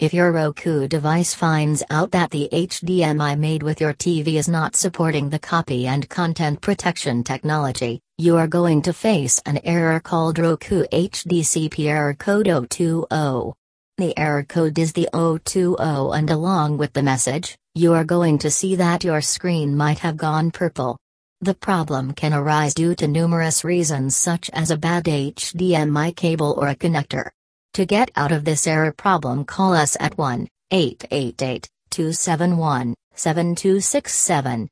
If your Roku device finds out that the HDMI made with your TV is not supporting the copy and content protection technology, you are going to face an error called Roku HDCP error code 020. The error code is the 020, and along with the message, you are going to see that your screen might have gone purple. The problem can arise due to numerous reasons such as a bad HDMI cable or a connector. To get out of this error problem, call us at 1-888-271-7267